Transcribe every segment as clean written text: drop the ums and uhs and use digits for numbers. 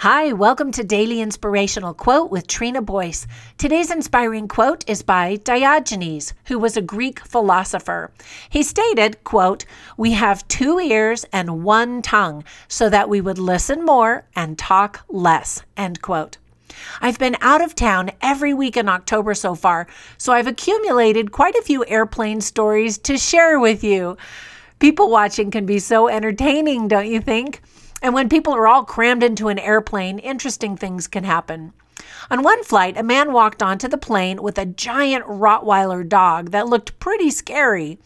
Hi, welcome to Daily Inspirational Quote with Trina Boyce. Today's inspiring quote is by Diogenes, who was a Greek philosopher. He stated, quote, "We have two ears and one tongue so that we would listen more and talk less," end quote. I've been out of town every week in October so far, so I've accumulated quite a few airplane stories to share with you. People watching can be so entertaining, don't you think? And when people are all crammed into an airplane, interesting things can happen. On one flight, a man walked onto the plane with a giant Rottweiler dog that looked pretty scary.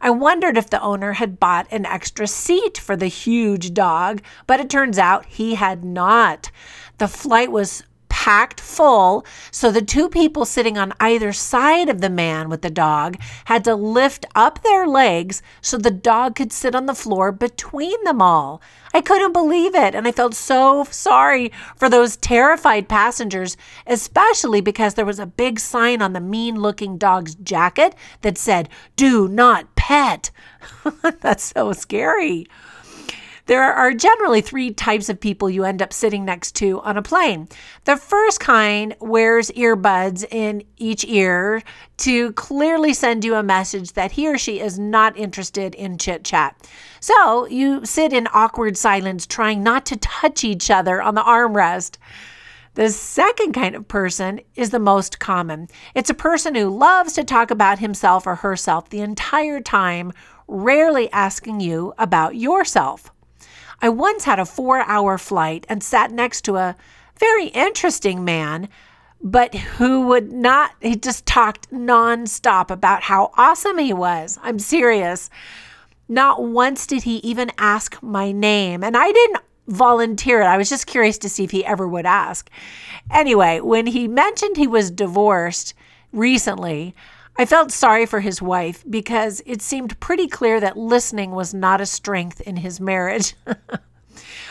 I wondered if the owner had bought an extra seat for the huge dog, but it turns out he had not. The flight was packed full, so the two people sitting on either side of the man with the dog had to lift up their legs so the dog could sit on the floor between them all. I couldn't believe it, and I felt so sorry for those terrified passengers, especially because there was a big sign on the mean-looking dog's jacket that said, "Do not pet." That's so scary. There are generally three types of people you end up sitting next to on a plane. The first kind wears earbuds in each ear to clearly send you a message that he or she is not interested in chit-chat. So you sit in awkward silence, trying not to touch each other on the armrest. The second kind of person is the most common. It's a person who loves to talk about himself or herself the entire time, rarely asking you about yourself. I once had a 4-hour flight and sat next to a very interesting man, but he just talked nonstop about how awesome he was. I'm serious. Not once did he even ask my name, and I didn't volunteer it. I was just curious to see if he ever would ask. Anyway, when he mentioned he was divorced recently, I felt sorry for his wife because it seemed pretty clear that listening was not a strength in his marriage.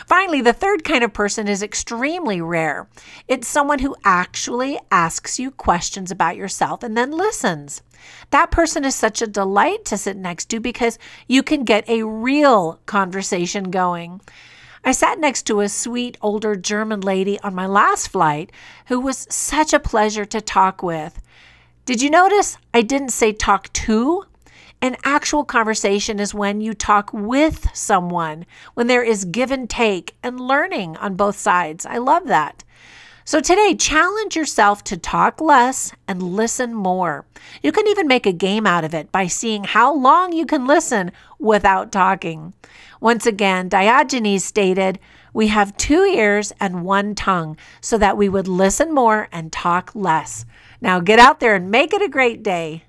Finally, the third kind of person is extremely rare. It's someone who actually asks you questions about yourself and then listens. That person is such a delight to sit next to because you can get a real conversation going. I sat next to a sweet older German lady on my last flight who was such a pleasure to talk with. Did you notice I didn't say talk to? An actual conversation is when you talk with someone, when there is give and take and learning on both sides. I love that. So today, challenge yourself to talk less and listen more. You can even make a game out of it by seeing how long you can listen without talking. Once again, Diogenes stated, "We have two ears and one tongue so that we would listen more and talk less." Now get out there and make it a great day.